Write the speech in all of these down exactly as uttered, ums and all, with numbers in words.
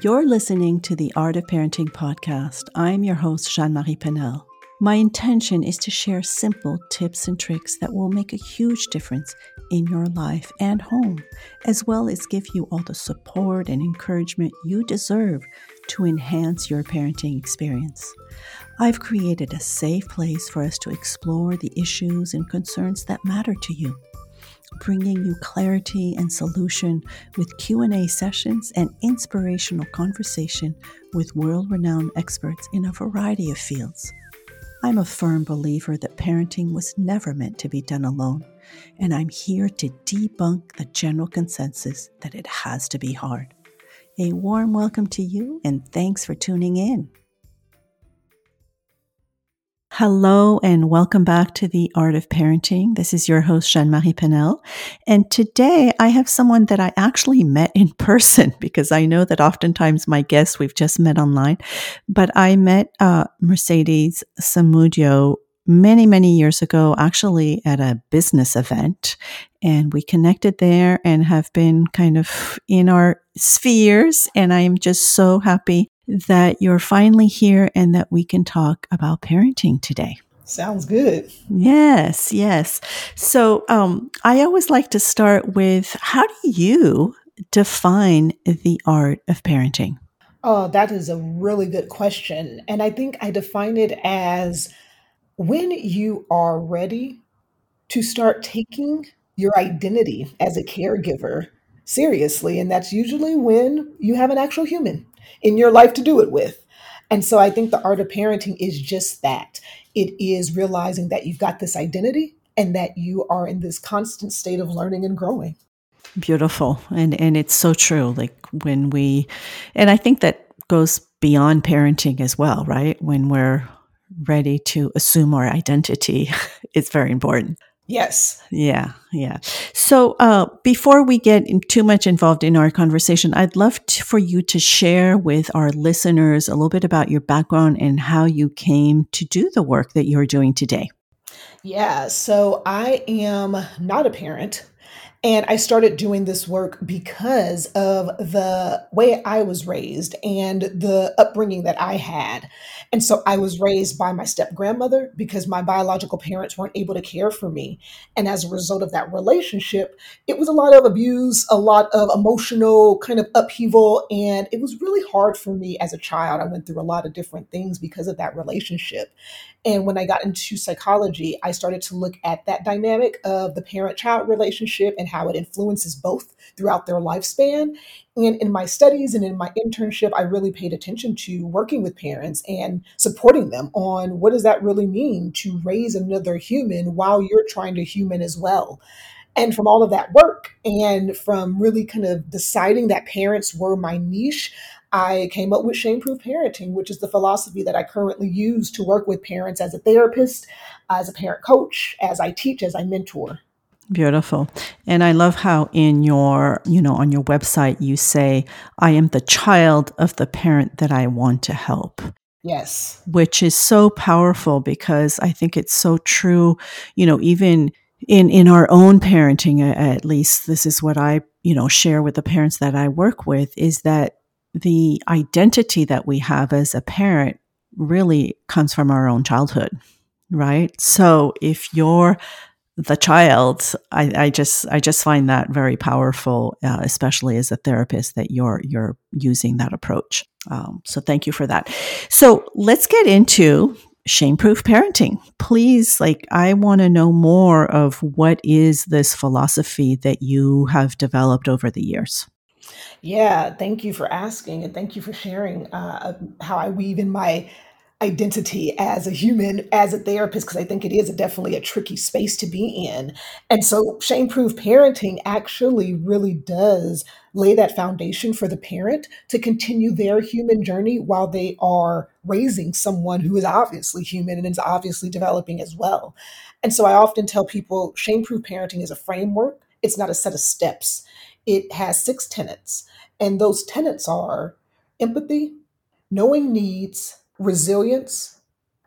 You're listening to the Art of Parenting podcast. I'm your host, Jeanne-Marie Penel. My intention is to share simple tips and tricks that will make a huge difference in your life and home, as well as give you all the support and encouragement you deserve to enhance your parenting experience. I've created a safe place for us to explore the issues and concerns that matter to you, bringing you clarity and solution with Q and A sessions and inspirational conversation with world-renowned experts in a variety of fields. I'm a firm believer that parenting was never meant to be done alone, and I'm here to debunk the general consensus that it has to be hard. A warm welcome to you, and thanks for tuning in. Hello and welcome back to The Art of Parenting. This is your host, Jeanne-Marie Penel. And today I have someone that I actually met in person, because I know that oftentimes my guests we've just met online. But I met uh, Mercedes Samudio many, many years ago, actually at a business event. And we connected there and have been kind of in our spheres. And I am just so happy that you're finally here and that we can talk about parenting today. Sounds good. Yes, yes. So um, I always like to start with, how do you define the art of parenting? Oh, that is a really good question. And I think I define it as when you are ready to start taking your identity as a caregiver seriously. And that's usually when you have an actual human in your life to do it with. And so I think the art of parenting is just that. It is realizing that you've got this identity and that you are in this constant state of learning and growing. Beautiful. And and it's so true. Like when we, and I think that goes beyond parenting as well, right? When we're ready to assume our identity, it's very important. Yes. Yeah. Yeah. So uh, before we get in too much involved in our conversation, I'd love to, for you to share with our listeners a little bit about your background and how you came to do the work that you're doing today. Yeah. So I am not a parent, and I started doing this work because of the way I was raised and the upbringing that I had. And so I was raised by my step-grandmother because my biological parents weren't able to care for me. And as a result of that relationship, it was a lot of abuse, a lot of emotional kind of upheaval. And it was really hard for me as a child. I went through a lot of different things because of that relationship. And when I got into psychology, I started to look at that dynamic of the parent-child relationship and how it influences both throughout their lifespan. And in my studies and in my internship, I really paid attention to working with parents and supporting them on what does that really mean to raise another human while you're trying to human as well. And from all of that work and from really kind of deciding that parents were my niche, I came up with shame-proof parenting, which is the philosophy that I currently use to work with parents as a therapist, as a parent coach, as I teach, as I mentor. Beautiful. And I love how in your, you know, on your website, you say, I am the child of the parent that I want to help. Yes. Which is so powerful because I think it's so true, you know, even in, in our own parenting, at least, this is what I, you know, share with the parents that I work with, is that the identity that we have as a parent really comes from our own childhood, right? So if you're the child, I, I just I just find that very powerful, uh, especially as a therapist, that you're you're using that approach. Um, so thank you for that. So let's get into shame-proof parenting. Please, like I want to know more of what is this philosophy that you have developed over the years. Yeah, thank you for asking, and thank you for sharing uh, how I weave in my identity as a human, as a therapist, because I think it is a, definitely a tricky space to be in. And so shame-proof parenting actually really does lay that foundation for the parent to continue their human journey while they are raising someone who is obviously human and is obviously developing as well. And so I often tell people shame-proof parenting is a framework. It's not a set of steps. It has six tenets. And those tenets are empathy, knowing needs, resilience,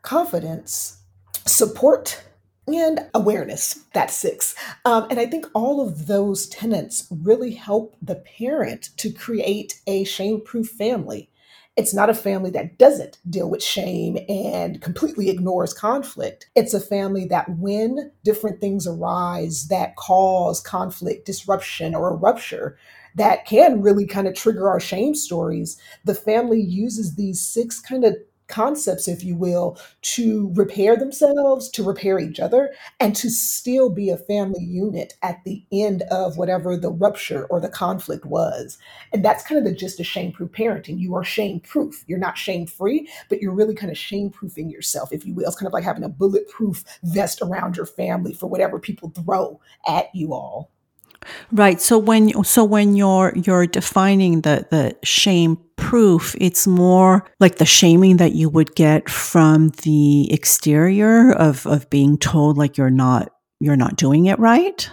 confidence, support, and awareness. That's six. Um, and I think all of those tenets really help the parent to create a shame-proof family. It's not a family that doesn't deal with shame and completely ignores conflict. It's a family that when different things arise that cause conflict, disruption, or a rupture that can really kind of trigger our shame stories, the family uses these six kind of concepts, if you will, to repair themselves, to repair each other, and to still be a family unit at the end of whatever the rupture or the conflict was. And that's kind of the gist of shame-proof parenting. You are shame-proof. You're not shame-free, but you're really kind of shame-proofing yourself, if you will. It's kind of like having a bulletproof vest around your family for whatever people throw at you all. Right. So when so when you're you're defining the the shame proof, it's more like the shaming that you would get from the exterior of of being told like you're not you're not doing it right.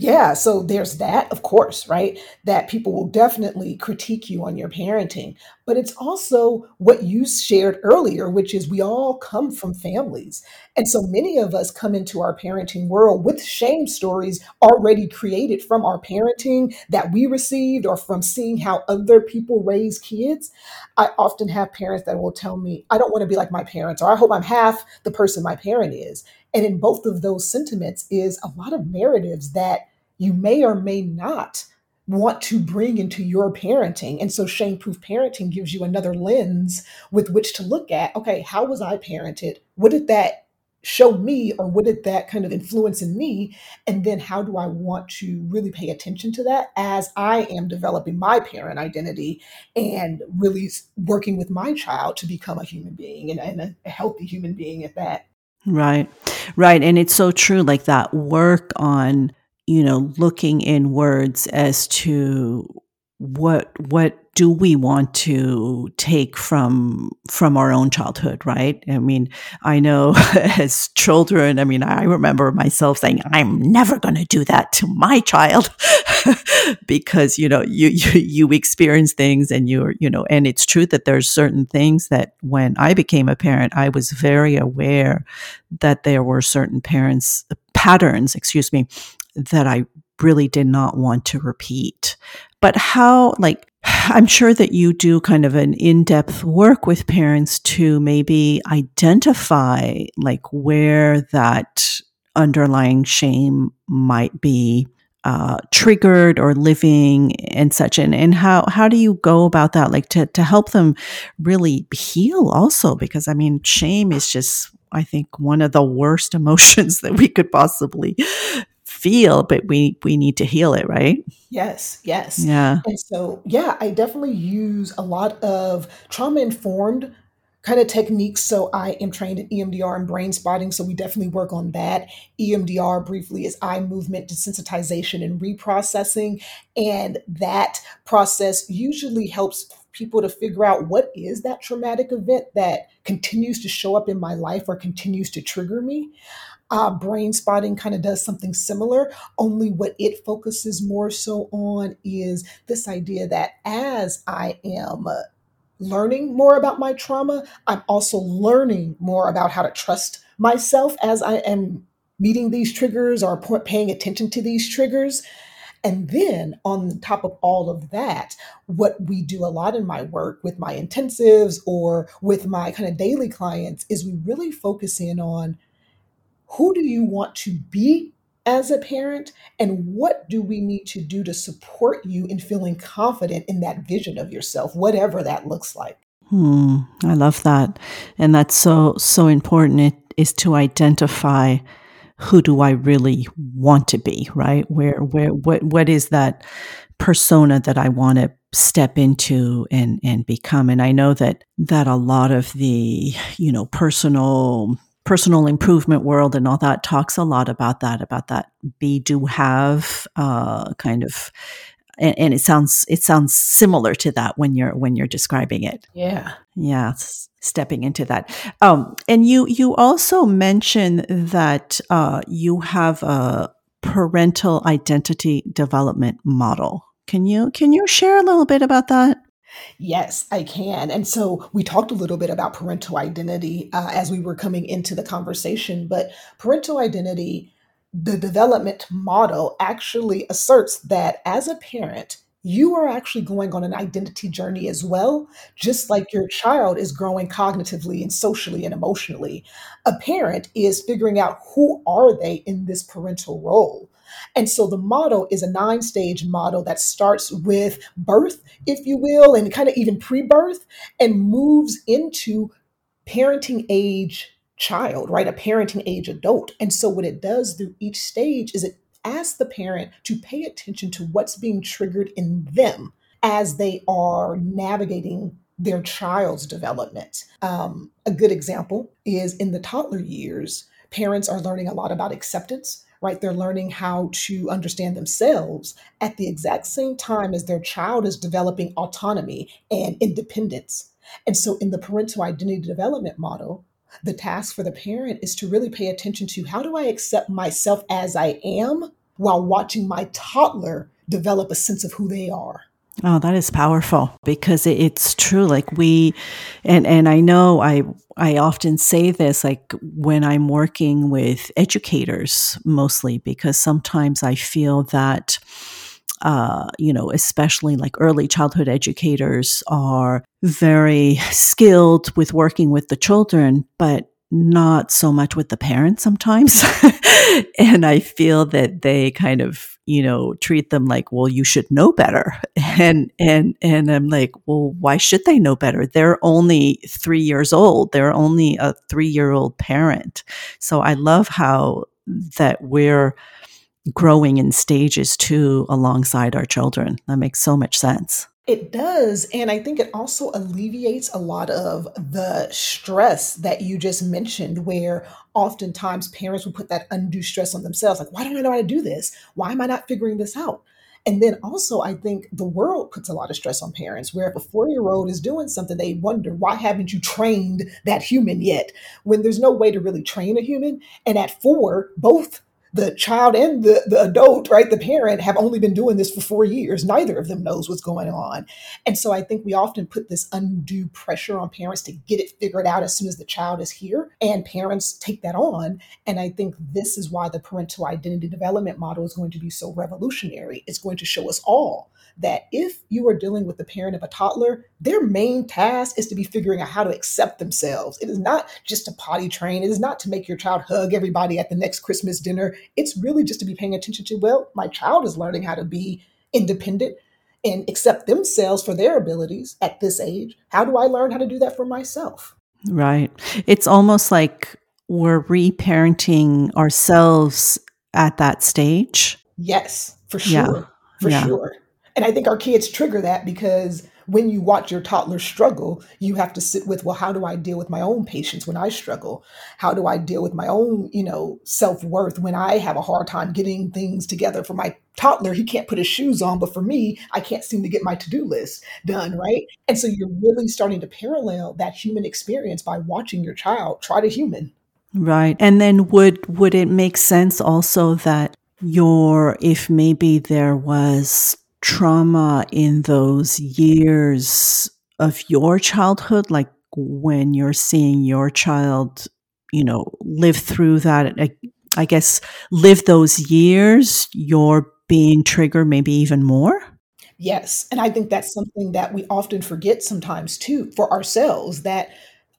Yeah. So there's that, of course, right? That people will definitely critique you on your parenting. But it's also what you shared earlier, which is we all come from families. And so many of us come into our parenting world with shame stories already created from our parenting that we received or from seeing how other people raise kids. I often have parents that will tell me, I don't want to be like my parents, or I hope I'm half the person my parent is. And in both of those sentiments is a lot of narratives that you may or may not want to bring into your parenting. And so shame-proof parenting gives you another lens with which to look at, okay, how was I parented? What did that show me, or what did that kind of influence in me? And then how do I want to really pay attention to that as I am developing my parent identity and really working with my child to become a human being and, and a healthy human being at that. Right. Right. And it's so true, like that work on, you know, looking inwards as to what what do we want to take from from our own childhood, right? I mean, I know as children, I mean, I remember myself saying, I'm never going to do that to my child because, you know, you, you you experience things and you're, you know, and it's true that there's certain things that when I became a parent, I was very aware that there were certain parents patterns, excuse me, that I really did not want to repeat. But how, like, I'm sure that you do kind of an in-depth work with parents to maybe identify like where that underlying shame might be uh, triggered or living and such. And, and how, how do you go about that? Like to, to help them really heal also, because I mean, shame is just, I think, one of the worst emotions that we could possibly feel, but we we need to heal it, right? Yes, yes. Yeah. And so, yeah, I definitely use a lot of trauma-informed kind of techniques. So I am trained in E M D R and brain spotting, so we definitely work on that. E M D R briefly is eye movement desensitization and reprocessing, and that process usually helps people to figure out what is that traumatic event that continues to show up in my life or continues to trigger me. Uh, brain spotting kind of does something similar, only what it focuses more so on is this idea that as I am uh, learning more about my trauma, I'm also learning more about how to trust myself as I am meeting these triggers or p- paying attention to these triggers. And then on top of all of that, what we do a lot in my work with my intensives or with my kind of daily clients is we really focus in on who do you want to be as a parent, and what do we need to do to support you in feeling confident in that vision of yourself, whatever that looks like. Hmm, I love that. And that's so, so important. It is to identify who do I really want to be, right? Where, where, what, what is that persona that I want to step into and, and become? And I know that, that a lot of the, you know, personal, personal improvement world and all that talks a lot about that, about that be, do, have, uh, kind of, and, and it sounds, it sounds similar to that when you're, when you're describing it. Yeah. Yeah. Stepping into that. Um, and you, you also mentioned that, uh, you have a parental identity development model. Can you, can you share a little bit about that? Yes, I can. And so we talked a little bit about parental identity uh, as we were coming into the conversation, but parental identity, the development model, actually asserts that as a parent, you are actually going on an identity journey as well, just like your child is growing cognitively and socially and emotionally. A parent is figuring out who are they in this parental role. And so the model is a nine-stage model that starts with birth, if you will, and kind of even pre-birth, and moves into parenting age child, right? A parenting age adult. And so what it does through each stage is it asks the parent to pay attention to what's being triggered in them as they are navigating their child's development. Um, a good example is in the toddler years, parents are learning a lot about acceptance, right? They're learning how to understand themselves at the exact same time as their child is developing autonomy and independence. And so in the parental identity development model, the task for the parent is to really pay attention to how do I accept myself as I am while watching my toddler develop a sense of who they are. Oh, that is powerful, because it's true. Like we, and, and I know I, I often say this, like when I'm working with educators mostly, because sometimes I feel that, uh, you know, especially like early childhood educators are very skilled with working with the children, but not so much with the parents sometimes. And I feel that they kind of, you know, treat them like, well, you should know better. And, and, and I'm like, well, why should they know better? They're only three years old. They're only a three-year-old parent. So I love how that we're growing in stages too, alongside our children. That makes so much sense. It does. And I think it also alleviates a lot of the stress that you just mentioned, where oftentimes parents will put that undue stress on themselves. Like, why don't I know how to do this? Why am I not figuring this out? And then also, I think the world puts a lot of stress on parents, where if a four-year-old is doing something, they wonder, why haven't you trained that human yet? When there's no way to really train a human. And at four, both the child and the, the adult, right, the parent, have only been doing this for four years. Neither of them knows what's going on. And so I think we often put this undue pressure on parents to get it figured out as soon as the child is here. And parents take that on. And I think this is why the parental identity development model is going to be so revolutionary. It's going to show us all that if you are dealing with the parent of a toddler, their main task is to be figuring out how to accept themselves. It is not just to potty train. It is not to make your child hug everybody at the next Christmas dinner. It's really just to be paying attention to, well, my child is learning how to be independent and accept themselves for their abilities at this age. How do I learn how to do that for myself? Right. It's almost like we're reparenting ourselves at that stage. Yes, for sure. Yeah. For yeah. sure. And I think our kids trigger that, because when you watch your toddler struggle, you have to sit with, well, how do I deal with my own patience when I struggle? How do I deal with my own, you know, self-worth when I have a hard time getting things together? For my toddler, he can't put his shoes on, but for me, I can't seem to get my to-do list done, right? And so you're really starting to parallel that human experience by watching your child try to human. Right. And then would would it make sense also that your, if maybe there was trauma in those years of your childhood, like when you're seeing your child, you know, live through that, I guess, live those years, you're being triggered maybe even more? Yes. And I think that's something that we often forget sometimes too, for ourselves, that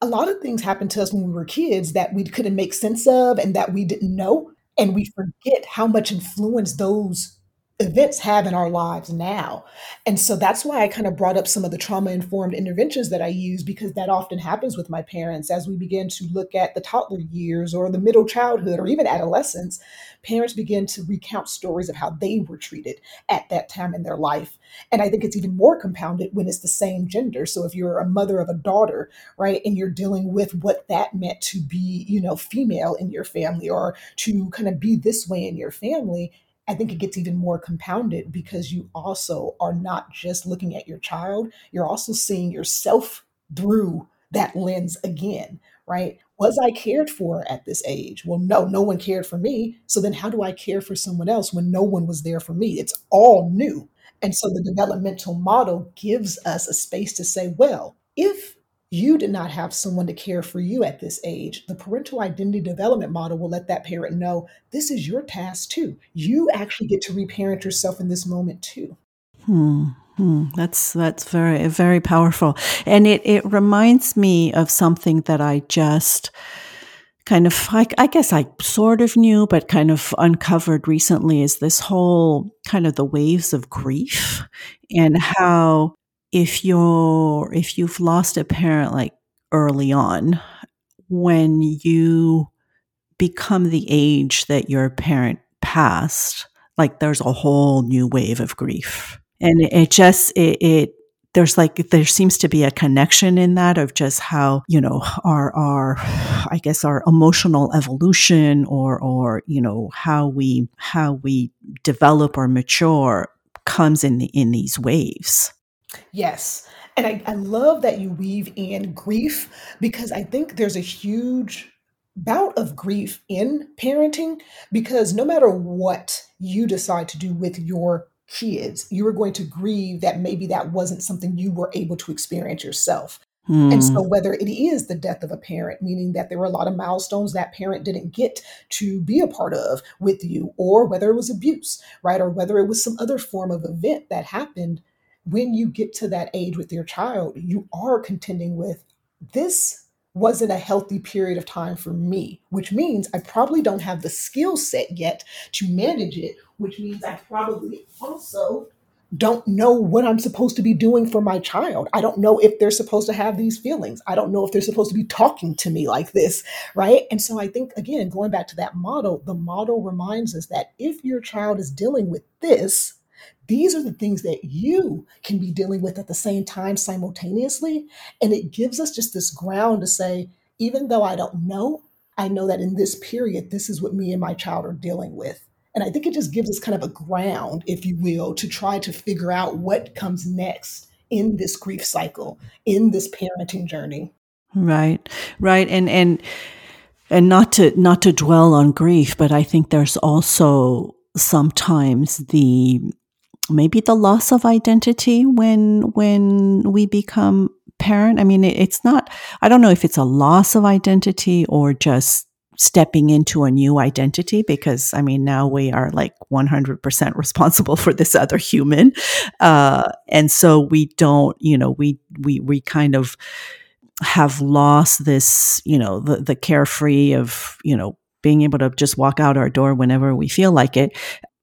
a lot of things happened to us when we were kids that we couldn't make sense of and that we didn't know. And we forget how much influence those events have in our lives now. And so that's why I kind of brought up some of the trauma-informed interventions that I use, because that often happens with my parents as we begin to look at the toddler years or the middle childhood or even adolescence. Parents begin to recount stories of how they were treated at that time in their life. And I think it's even more compounded when it's the same gender. So if you're a mother of a daughter, right, and you're dealing with what that meant to be, you know, female in your family or to kind of be this way in your family, I think it gets even more compounded, because you also are not just looking at your child, you're also seeing yourself through that lens again, right? Was I cared for at this age? Well, no, no one cared for me. So then how do I care for someone else when no one was there for me? It's all new. And so the developmental model gives us a space to say, well, if you did not have someone to care for you at this age, the parental identity development model will let that parent know this is your task too. You actually get to reparent yourself in this moment too. Hmm. Hmm. That's that's very, very powerful. And it, it reminds me of something that I just kind of, I, I guess I sort of knew, but kind of uncovered recently, is this whole kind of the waves of grief, and how if you're, if you've lost a parent like early on, when you become the age that your parent passed, like there's a whole new wave of grief. And it, it just, it, it, there's like, there seems to be a connection in that of just how, you know, our, our, I guess our emotional evolution or, or, you know, how we, how we develop or mature comes in the, in these waves. Yes. And I, I love that you weave in grief, because I think there's a huge bout of grief in parenting, because no matter what you decide to do with your kids, you are going to grieve that maybe that wasn't something you were able to experience yourself. Mm. And so whether it is the death of a parent, meaning that there were a lot of milestones that parent didn't get to be a part of with you, or whether it was abuse, right? Or whether it was some other form of event that happened, when you get to that age with your child, you are contending with, this wasn't a healthy period of time for me, which means I probably don't have the skill set yet to manage it, which means I probably also don't know what I'm supposed to be doing for my child. I don't know if they're supposed to have these feelings. I don't know if they're supposed to be talking to me like this, right? And so I think, again, going back to that model, the model reminds us that if your child is dealing with this, these are the things that you can be dealing with at the same time simultaneously. And it gives us just this ground to say, even though I don't know, I know that in this period, this is what me and my child are dealing with. And I think it just gives us kind of a ground, if you will, to try to figure out what comes next in this grief cycle, in this parenting journey. Right, right. And and and not to not to dwell on grief, but I think there's also sometimes the maybe the loss of identity when when we become parent. I mean, it, it's not, I don't know if it's a loss of identity or just stepping into a new identity, because I mean, now we are like one hundred percent responsible for this other human. Uh, and so we don't, you know, we, we, we kind of have lost this, you know, the, the carefree of, you know, being able to just walk out our door whenever we feel like it.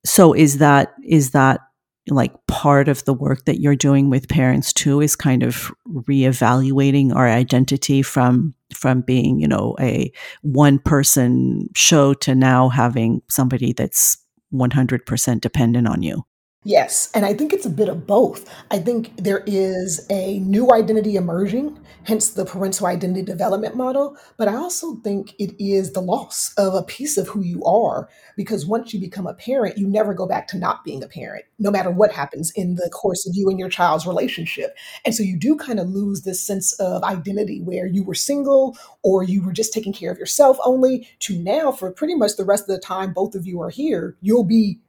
So is that, is that, like part of the work that you're doing with parents too, is kind of reevaluating our identity from from being, you know, a one person show to now having somebody that's one hundred percent dependent on you? Yes. And I think it's a bit of both. I think there is a new identity emerging, hence the parental identity development model. But I also think it is the loss of a piece of who you are, because once you become a parent, you never go back to not being a parent, no matter what happens in the course of you and your child's relationship. And so you do kind of lose this sense of identity where you were single or you were just taking care of yourself only, to now for pretty much the rest of the time both of you are here, you'll be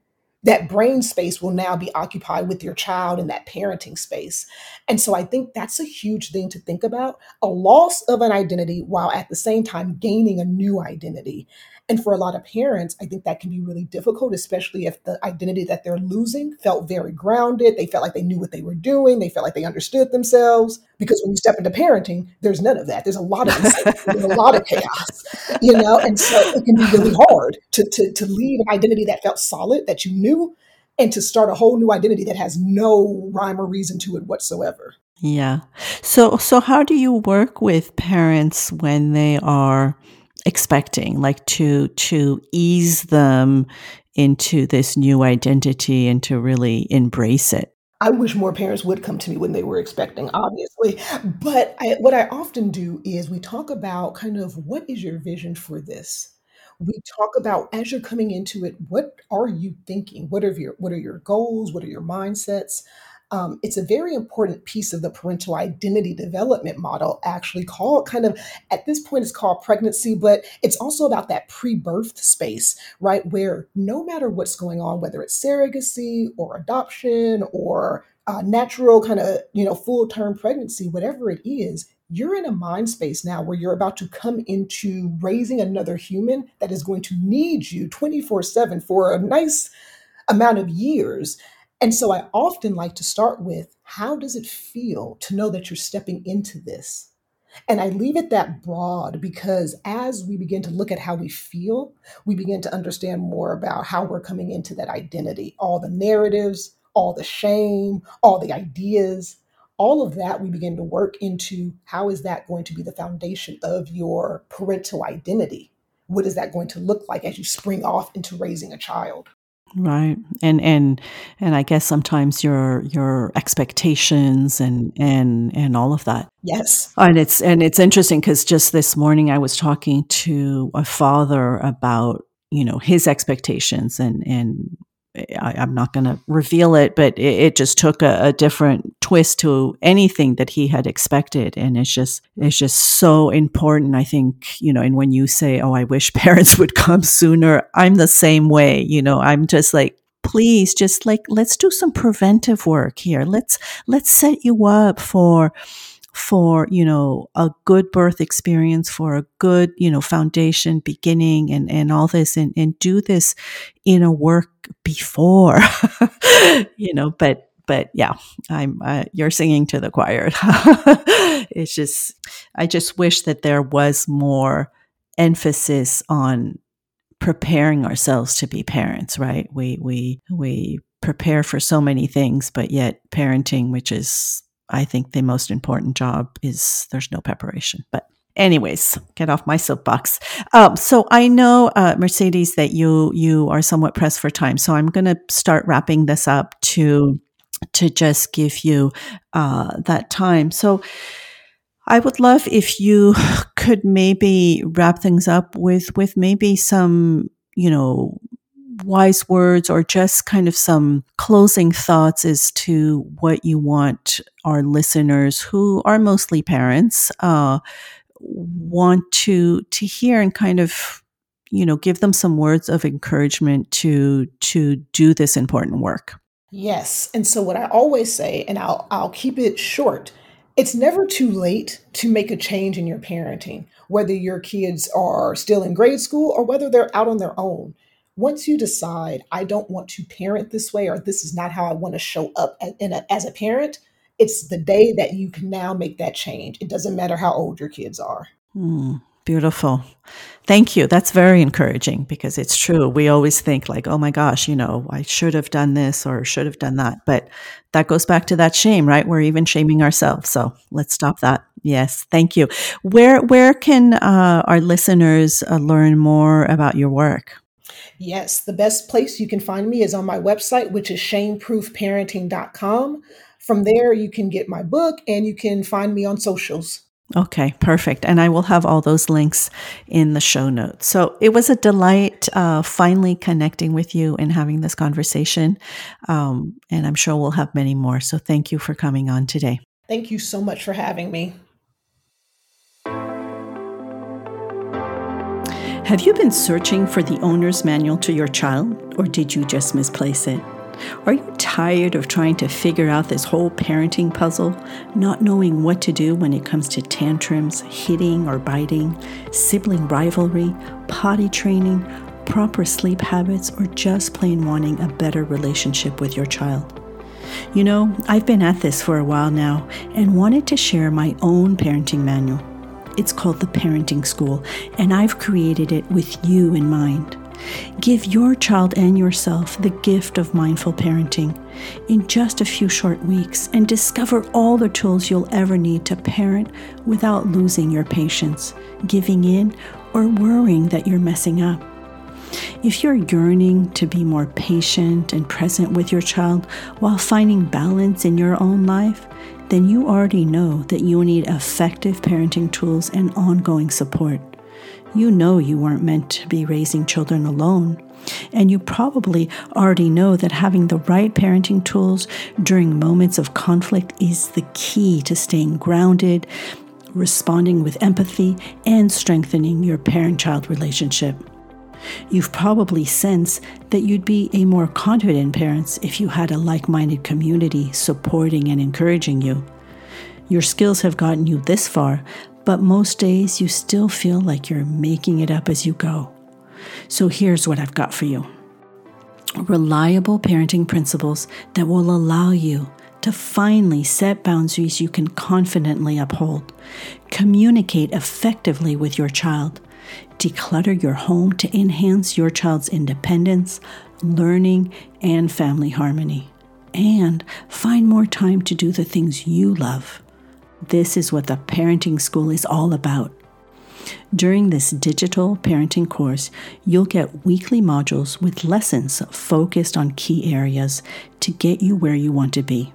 that brain space will now be occupied with your child in that parenting space. And so I think that's a huge thing to think about, a loss of an identity while at the same time gaining a new identity. And for a lot of parents, I think that can be really difficult, especially if the identity that they're losing felt very grounded. They felt like they knew what they were doing. They felt like they understood themselves. Because when you step into parenting, there's none of that. There's a lot of insight, there's a lot of chaos, you know? And so it can be really hard to, to, to leave an identity that felt solid, that you knew, and to start a whole new identity that has no rhyme or reason to it whatsoever. Yeah. So, so how do you work with parents when they are expecting, like to to ease them into this new identity and to really embrace it? I wish more parents would come to me when they were expecting, obviously. But I, what I often do is we talk about kind of what is your vision for this? We talk about, as you're coming into it, what are you thinking? What are your, what are your goals? What are your mindsets? um, it's a very important piece of the parental identity development model, actually called kind of, at this point it's called pregnancy, but it's also about that pre-birth space, right? Where no matter what's going on, whether it's surrogacy or adoption or uh, natural kind of, you know, full-term pregnancy, whatever it is, you're in a mind space now where you're about to come into raising another human that is going to need you twenty-four seven for a nice amount of years. And so I often like to start with, how does it feel to know that you're stepping into this? And I leave it that broad because as we begin to look at how we feel, we begin to understand more about how we're coming into that identity, all the narratives, all the shame, all the ideas. All of that, we begin to work into how is that going to be the foundation of your parental identity? What is that going to look like as you spring off into raising a child? Right. And and and I guess sometimes your your expectations and and and all of that. Yes. And it's and it's interesting because just this morning I was talking to a father about, you know, his expectations and and I, I'm not going to reveal it, but it, it just took a, a different twist to anything that he had expected. And it's just, it's just so important. I think, you know, and when you say, oh, I wish parents would come sooner, I'm the same way, you know, I'm just like, please just like, let's do some preventive work here. Let's, let's set you up for, for, you know, a good birth experience, for a good, you know, foundation, beginning and, and all this and, and do this in a work before, you know, but, but yeah, I'm, uh, you're singing to the choir. It's just, I just wish that there was more emphasis on preparing ourselves to be parents, right? We, we, we prepare for so many things, but yet parenting, which is, I think the most important job is there's no preparation. But anyways, get off my soapbox. Um, so I know, uh, Mercedes, that you you are somewhat pressed for time. So I'm going to start wrapping this up to to just give you uh, that time. So I would love if you could maybe wrap things up with with maybe some, you know, wise words or just kind of some closing thoughts as to what you want our listeners who are mostly parents uh, want to to hear and kind of, you know, give them some words of encouragement to to do this important work. Yes. And so what I always say, and I'll I'll keep it short, it's never too late to make a change in your parenting, whether your kids are still in grade school or whether they're out on their own. Once you decide, I don't want to parent this way, or this is not how I want to show up in a, as a parent, it's the day that you can now make that change. It doesn't matter how old your kids are. Mm, beautiful. Thank you. That's very encouraging because it's true. We always think like, oh my gosh, you know, I should have done this or should have done that. But that goes back to that shame, right? We're even shaming ourselves. So let's stop that. Yes. Thank you. Where, where can uh, our listeners uh, learn more about your work? Yes, the best place you can find me is on my website, which is shame proof parenting dot com. From there, you can get my book and you can find me on socials. Okay, perfect. And I will have all those links in the show notes. So it was a delight uh, finally connecting with you and having this conversation. Um, and I'm sure we'll have many more. So thank you for coming on today. Thank you so much for having me. Have you been searching for the owner's manual to your child, or did you just misplace it? Are you tired of trying to figure out this whole parenting puzzle, not knowing what to do when it comes to tantrums, hitting or biting, sibling rivalry, potty training, proper sleep habits, or just plain wanting a better relationship with your child? You know, I've been at this for a while now and wanted to share my own parenting manual. It's called The Parenting School, and I've created it with you in mind. Give your child and yourself the gift of mindful parenting in just a few short weeks and discover all the tools you'll ever need to parent without losing your patience, giving in, or worrying that you're messing up. If you're yearning to be more patient and present with your child while finding balance in your own life, then you already know that you need effective parenting tools and ongoing support. You know you weren't meant to be raising children alone, And you probably already know that having the right parenting tools during moments of conflict is the key to staying grounded, responding with empathy, and strengthening your parent-child relationship. You've probably sensed that you'd be a more confident parent if you had a like-minded community supporting and encouraging you. Your skills have gotten you this far, but most days you still feel like you're making it up as you go. So here's what I've got for you. Reliable parenting principles that will allow you to finally set boundaries you can confidently uphold. Communicate effectively with your child. Declutter your home to enhance your child's independence, learning, and family harmony. And find more time to do the things you love. This is what the Parenting School is all about. During this digital parenting course, you'll get weekly modules with lessons focused on key areas to get you where you want to be.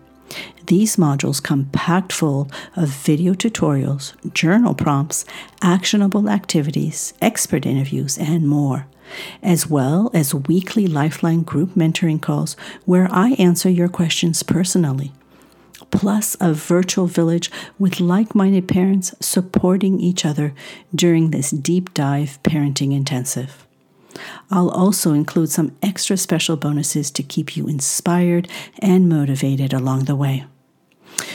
These modules come packed full of video tutorials, journal prompts, actionable activities, expert interviews, and more, as well as weekly Lifeline group mentoring calls where I answer your questions personally, plus a virtual village with like-minded parents supporting each other during this deep dive parenting intensive. I'll also include some extra special bonuses to keep you inspired and motivated along the way.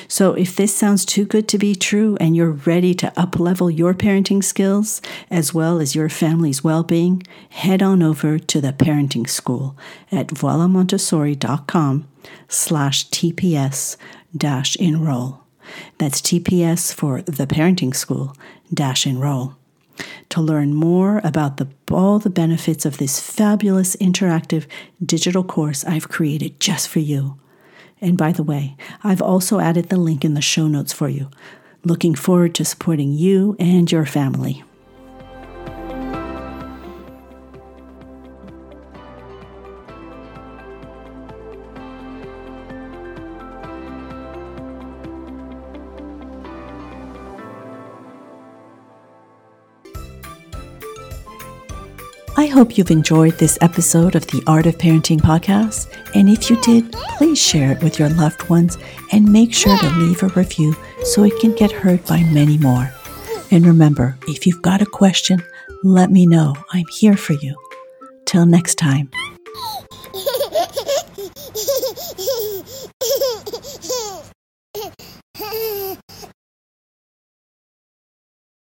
So if this sounds too good to be true and you're ready to up-level your parenting skills as well as your family's well-being, head on over to The Parenting School at voila montessori dot com slash TPS dash enroll. That's T P S for The Parenting School dash enroll. To learn more about the, all the benefits of this fabulous interactive digital course I've created just for you. And by the way, I've also added the link in the show notes for you. Looking forward to supporting you and your family. I hope you've enjoyed this episode of the Art of Parenting podcast, and if you did, please share it with your loved ones and make sure to leave a review so it can get heard by many more. And remember, if you've got a question, let me know. I'm here for you. Till next time.